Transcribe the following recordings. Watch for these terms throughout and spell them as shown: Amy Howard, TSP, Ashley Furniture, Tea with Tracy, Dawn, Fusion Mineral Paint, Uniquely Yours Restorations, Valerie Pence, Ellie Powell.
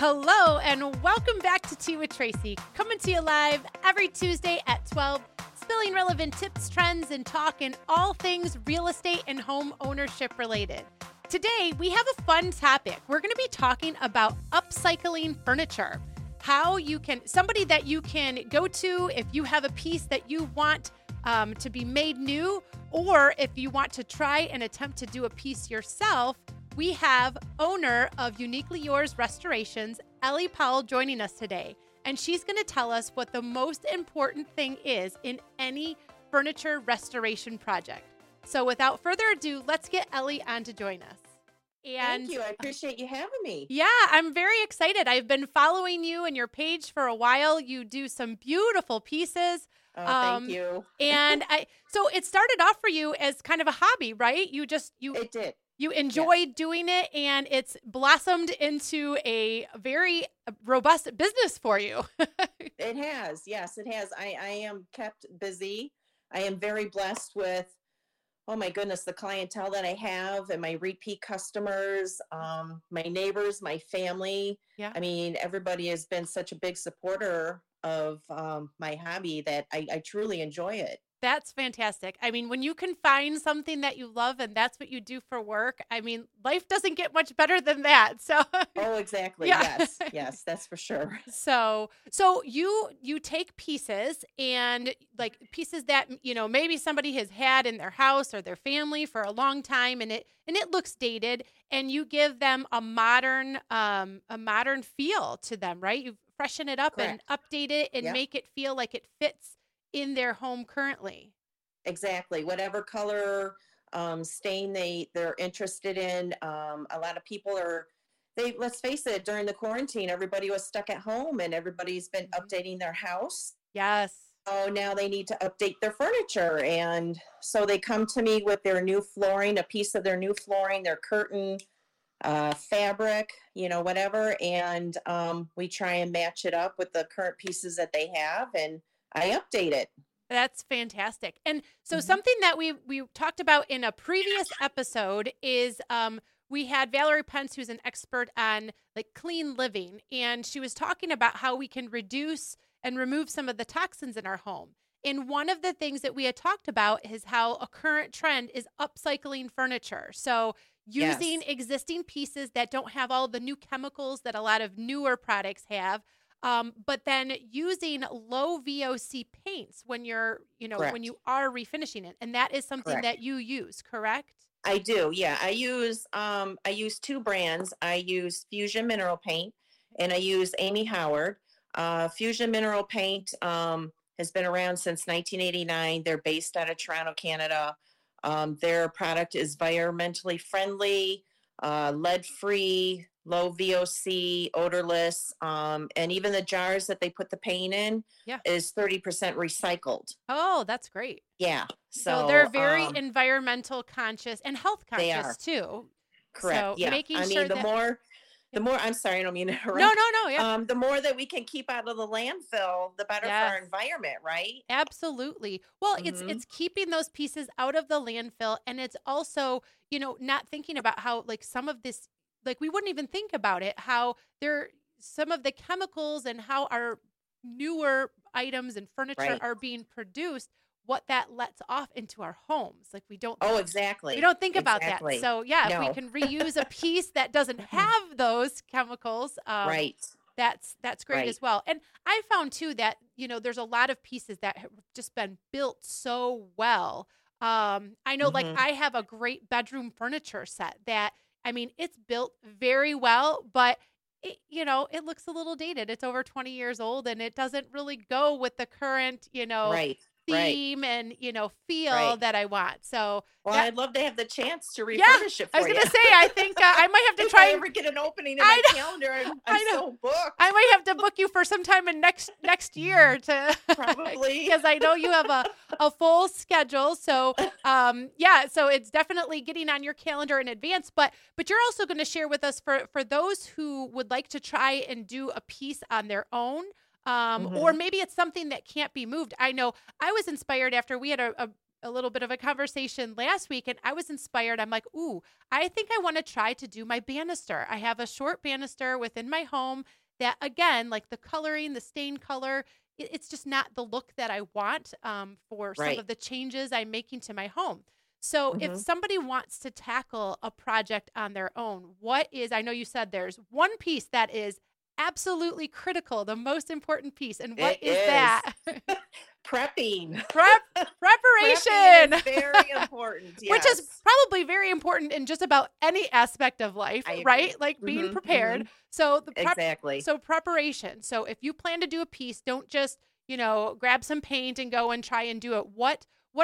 Hello, and welcome back to Tea with Tracy, coming to you live every Tuesday at 12, spilling relevant tips, trends, and talk in all things real estate and home ownership related. Today, we have a fun topic. We're going to be talking about upcycling furniture, how you can, somebody that you can go to if you have a piece that you want to be made new, or if you want to try and attempt to do a piece yourself. We have owner of Uniquely Yours Restorations, Ellie Powell, joining us today. And she's going to tell us what the most important thing is in any furniture restoration project. So without further ado, let's get Ellie on to join us. And thank you. I appreciate you having me. Yeah, I'm very excited. I've been following you and your page for a while. You do some beautiful pieces. Oh, thank you. And so it started off for you as kind of a hobby, right? It did. You enjoyed doing it, and it's blossomed into a very robust business for you. It has. Yes, it has. I am kept busy. I am very blessed with, oh my goodness, the clientele that I have and my repeat customers, my neighbors, my family. Yeah. I mean, everybody has been such a big supporter of my hobby that I truly enjoy it. That's fantastic. I mean, when you can find something that you love and that's what you do for work, I mean, life doesn't get much better than that. So oh, exactly. Yeah. Yes. Yes, that's for sure. So you take pieces and like pieces that, you know, maybe somebody has had in their house or their family for a long time, and it looks dated, and you give them a modern feel to them, right? You freshen it up. Correct. And update it and make it feel like it fits in their home currently. Exactly. Whatever color stain they're interested in. A lot of people let's face it, during the quarantine, everybody was stuck at home and everybody's been updating their house. Yes. Oh, so now they need to update their furniture. And so they come to me with their new flooring, a piece of their new flooring, their curtain, fabric, you know, whatever. And we try and match it up with the current pieces that they have, and I update it. That's fantastic. And so something that we talked about in a previous episode is we had Valerie Pence, who's an expert on like clean living, and she was talking about how we can reduce and remove some of the toxins in our home. And one of the things that we had talked about is how a current trend is upcycling furniture. So using existing pieces that don't have all the new chemicals that a lot of newer products have. But then using low VOC paints when you're, you know, when you are refinishing it. And that is something that you use, correct? I do. Yeah. I use two brands. I use Fusion Mineral Paint and I use Amy Howard. Fusion Mineral Paint, has been around since 1989. They're based out of Toronto, Canada. Their product is environmentally friendly, lead-free, low VOC, odorless, and even the jars that they put the paint in is 30% recycled. Oh, that's great. Yeah. So they're very environmental conscious and health conscious too. Correct. So making sure the more, I'm sorry, I don't mean to interrupt. No. Yeah. The more that we can keep out of the landfill, the better for our environment, right? Absolutely. Well, it's keeping those pieces out of the landfill, and it's also, you know, not thinking about how like some of this, like we wouldn't even think about it, how there some of the chemicals and how our newer items and furniture are being produced, what that lets off into our homes. Like we don't. Oh, exactly. We don't think about that. So if we can reuse a piece that doesn't have those chemicals. That's great as well. And I found too that, you know, there's a lot of pieces that have just been built so well. I know like I have a great bedroom furniture set that, I mean, it's built very well, but it, you know, it looks a little dated. It's over 20 years old, and it doesn't really go with the current, you know, theme and, you know, feel that I want. So I'd love to have the chance to refurbish it for you. I was going to say, I think I might have to try and ever get an opening in my calendar. I'm so booked. I might have to book you for some time in next year to probably, because I know you have a full schedule. So so it's definitely getting on your calendar in advance, but you're also going to share with us for those who would like to try and do a piece on their own. Or maybe it's something that can't be moved. I know I was inspired after we had a a little bit of a conversation last week, and I was inspired. I'm like, ooh, I think I want to try to do my banister. I have a short banister within my home that, again, like the coloring, the stain color, it's just not the look that I want for right. some of the changes I'm making to my home. So mm-hmm. if somebody wants to tackle a project on their own, what is, I know you said there's one piece that is absolutely critical, the most important piece. And what is that? Prepping. Preparation. Prepping is very important. Yes. Which is probably very important in just about any aspect of life, right? Like mm-hmm, being prepared. Mm-hmm. So the exactly. So preparation. So if you plan to do a piece, don't just, you know, grab some paint and go and try and do it. What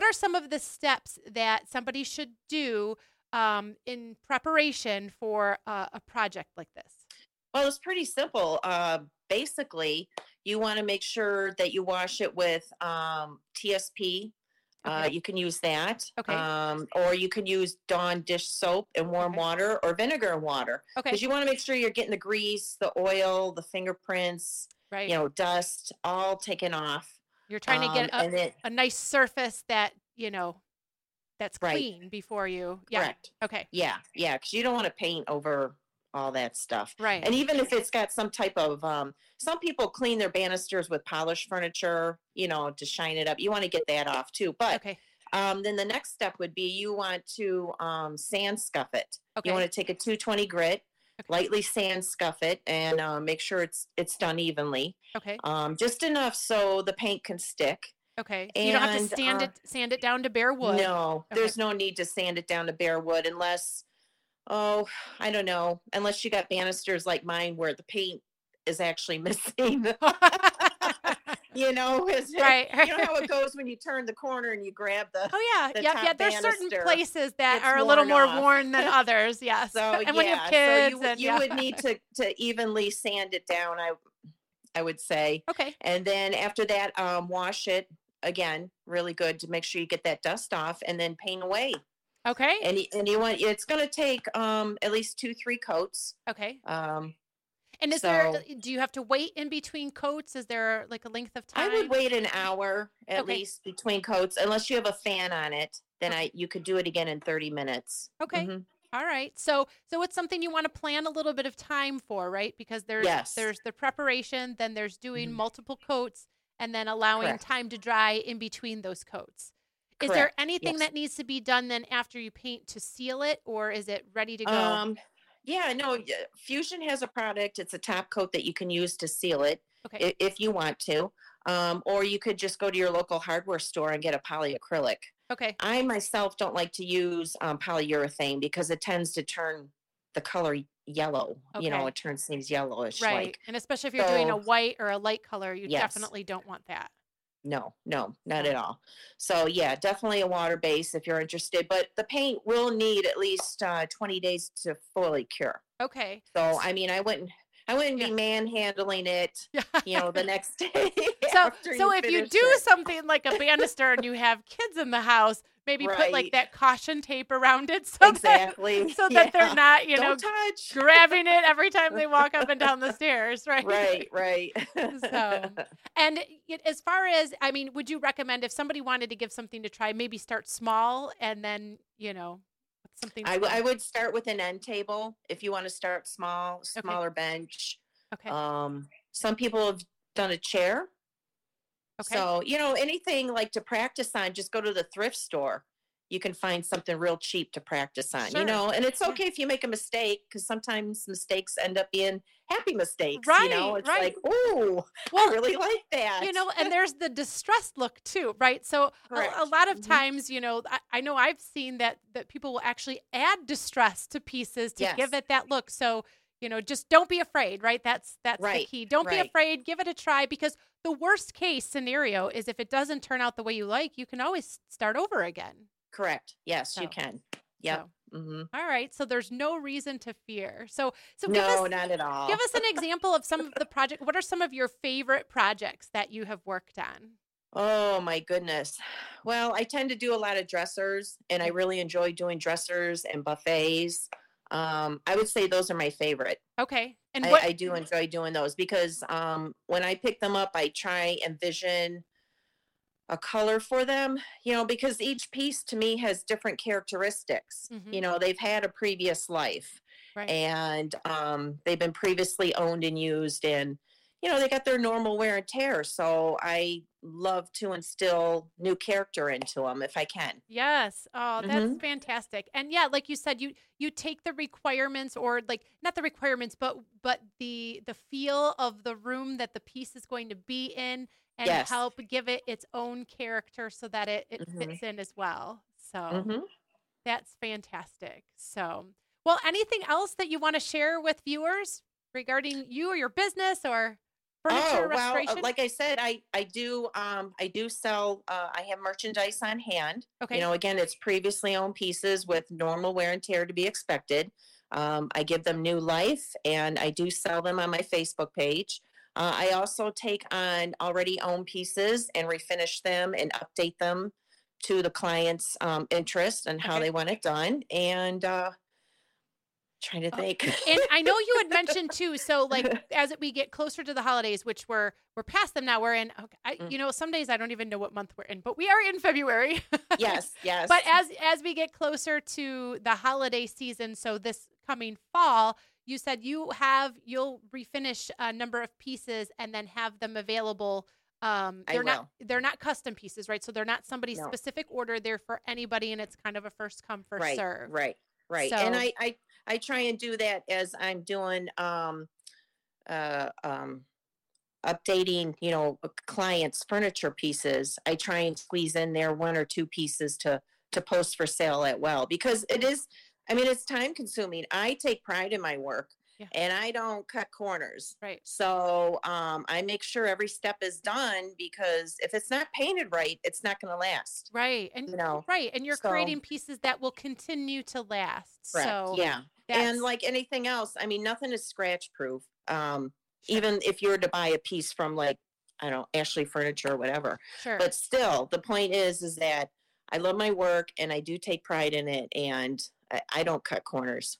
are some of the steps that somebody should do in preparation for a project like this? Well, it's pretty simple. Basically, you want to make sure that you wash it with TSP. Okay. You can use that. Okay. Or you can use Dawn dish soap and warm okay. water or vinegar and water. Okay. Because you want to make sure you're getting the grease, the oil, the fingerprints, right. you know, dust, all taken off. You're trying to get a nice surface that, you know, that's clean right. before you. Yeah. Correct. Okay. Yeah. Yeah. Because you don't want to paint over all that stuff. Right. And even if it's got some type of, some people clean their banisters with polished furniture, you know, to shine it up. You want to get that off too. But okay. Then the next step would be you want to sand scuff it. Okay. You want to take a 220 grit. Okay. Lightly sand scuff it and make sure it's done evenly. Okay. Just enough so the paint can stick. Okay. So you don't have to sand it down to bare wood. No, okay. There's no need to sand it down to bare wood unless, I don't know, unless you got banisters like mine where the paint is actually missing. You know, right. You know how it goes when you turn the corner and you grab the there's certain places that are a little more worn than others. Yes. So, and when you have kids, so you would need to evenly sand it down, I would say. Okay. And then after that, wash it again, really good to make sure you get that dust off and then paint away. Okay. And you want, it's going to take at least 2-3 coats. Okay. And do you have to wait in between coats? Is there like a length of time? I would wait an hour at okay. least between coats, unless you have a fan on it. Then you could do it again in 30 minutes. Okay. Mm-hmm. All right. So it's something you want to plan a little bit of time for, right? Because there's the preparation, then there's doing mm-hmm. multiple coats, and then allowing Correct. Time to dry in between those coats. Correct. Is there anything yes. that needs to be done then after you paint to seal it, or is it ready to go? Yeah, no, Fusion has a product. It's a top coat that you can use to seal it okay. if you want to. Or you could just go to your local hardware store and get a polyacrylic. Okay. I myself don't like to use polyurethane because it tends to turn the color yellow. Okay. You know, it turns things yellowish. Right, like. And especially if you're doing a white or a light color, you yes. definitely don't want that. No, not at all. So yeah, definitely a water base if you're interested, but the paint will need at least 20 days to fully cure. Okay. So, I mean, I wouldn't yeah. be manhandling it, you know, the next day. So if you do something like a banister and you have kids in the house, maybe right. put like that caution tape around it so exactly. that, so yeah. that they're not, you Don't know, touch. Grabbing it every time they walk up and down the stairs, right? Right. So, and as far as, I mean, would you recommend if somebody wanted to give something to try, maybe start small and then, you know, something? I would start with an end table if you want to start small, smaller okay. bench. Okay. Some people have done a chair. Okay. So, you know, anything like to practice on, just go to the thrift store. You can find something real cheap to practice on, sure. you know, and it's okay if you make a mistake because sometimes mistakes end up being happy mistakes, right, you know, it's right. like, oh, well, I really like that. You know, and there's the distressed look too, right? So a lot of times, you know, I know I've seen that people will actually add distress to pieces to yes. give it that look. So, you know, just don't be afraid, right? That's right. the key. Don't right. be afraid. Give it a try because the worst case scenario is if it doesn't turn out the way you like, you can always start over again. Correct. Yes, so, you can. Yeah. So. Mm-hmm. All right. So there's no reason to fear. So not at all. Give us an example of some of the project. What are some of your favorite projects that you have worked on? Oh my goodness. Well, I tend to do a lot of dressers and I really enjoy doing dressers and buffets. I would say those are my favorite. Okay. And I do enjoy doing those because when I pick them up, I try and envision a color for them, you know, because each piece to me has different characteristics. Mm-hmm. You know, they've had a previous life, right, and they've been previously owned and used, and, you know, they got their normal wear and tear. So I love to instill new character into them if I can. Yes. Oh, that's fantastic. And yeah, like you said, you take the requirements, or like not the requirements, but the feel of the room that the piece is going to be in, and yes, help give it its own character so that it fits in as well. So that's fantastic. So, well, anything else that you want to share with viewers regarding you or your business or furniture restoration? Well, like I said, I do sell, I have merchandise on hand. Okay. You know, again, it's previously owned pieces with normal wear and tear to be expected. I give them new life, and I do sell them on my Facebook page. I also take on already owned pieces and refinish them and update them to the client's interest and how they want it done. And trying to think. And I know you had mentioned too, so like as we get closer to the holidays, which we're past them now, we're in, you know, some days I don't even know what month we're in, but we are in February. Yes, yes. But as we get closer to the holiday season, so this coming fall, you said you'll refinish a number of pieces and then have them available. They're not custom pieces, right? So they're not somebody's specific order. They're for anybody, and it's kind of a first come, first serve. Right. So, and I try and do that as I'm doing updating, you know, clients' furniture pieces. I try and squeeze in there one or two pieces to post for sale as well, because it is, I mean, it's time consuming. I take pride in my work, and I don't cut corners. Right. So I make sure every step is done, because if it's not painted right, it's not going to last. Right. And you know, and you're creating pieces that will continue to last. Correct. So yeah. And like anything else, I mean, nothing is scratch proof. Even if you were to buy a piece from, like, I don't know, Ashley Furniture or whatever. Sure. But still, the point is that I love my work and I do take pride in it, and I don't cut corners.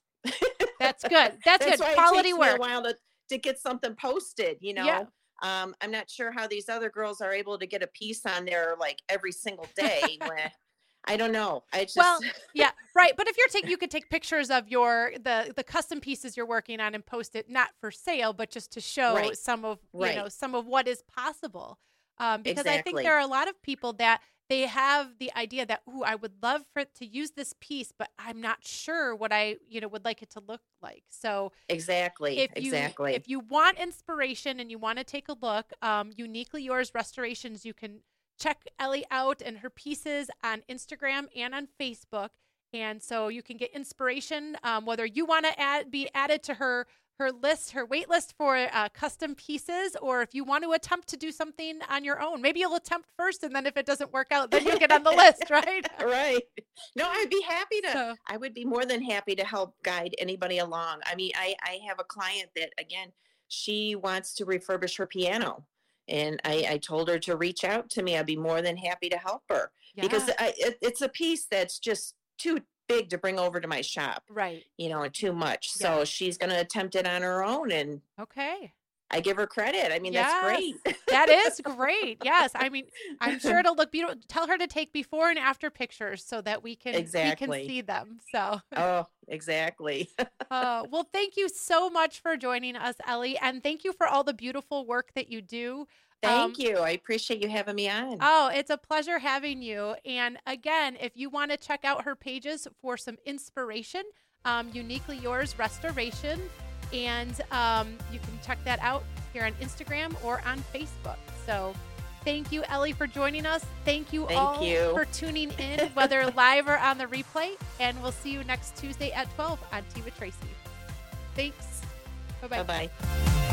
That's good. That's good. Why quality work. It takes me a while to get something posted, you know. Yeah. I'm not sure how these other girls are able to get a piece on there like every single day. When, I don't know. Well, yeah, right. But if you could take pictures of the custom pieces you're working on and post it, not for sale, but just to show some of you know, some of what is possible. Because I think there are a lot of people that they have the idea that, I would love to use this piece, but I'm not sure what I, you know, would like it to look like. So if you want inspiration and you want to take a look, Uniquely Yours Restorations, you can check Ellie out and her pieces on Instagram and on Facebook. And so you can get inspiration, whether you want to be added to her list, her wait list for custom pieces, or if you want to attempt to do something on your own. Maybe you'll attempt first, and then if it doesn't work out, then you'll get on the list, right? Right. No, I'd be happy to. So, I would be more than happy to help guide anybody along. I mean, I have a client that, again, she wants to refurbish her piano, and I told her to reach out to me. I'd be more than happy to help her, because it's a piece that's just too big to bring over to my shop, right? You know, too much. So she's going to attempt it on her own, and I give her credit. I mean, that's great. That is great. Yes, I mean, I'm sure it'll look beautiful. Tell her to take before and after pictures so that we can see them. So well, thank you so much for joining us, Ellie, and thank you for all the beautiful work that you do. Thank you. I appreciate you having me on. Oh, it's a pleasure having you. And again, if you want to check out her pages for some inspiration, Uniquely Yours Restoration, and you can check that out here on Instagram or on Facebook. So thank you, Ellie, for joining us. Thank you all for tuning in, whether live or on the replay. And we'll see you next Tuesday at 12 on Tea with Tracy. Thanks. Bye-bye. Bye-bye.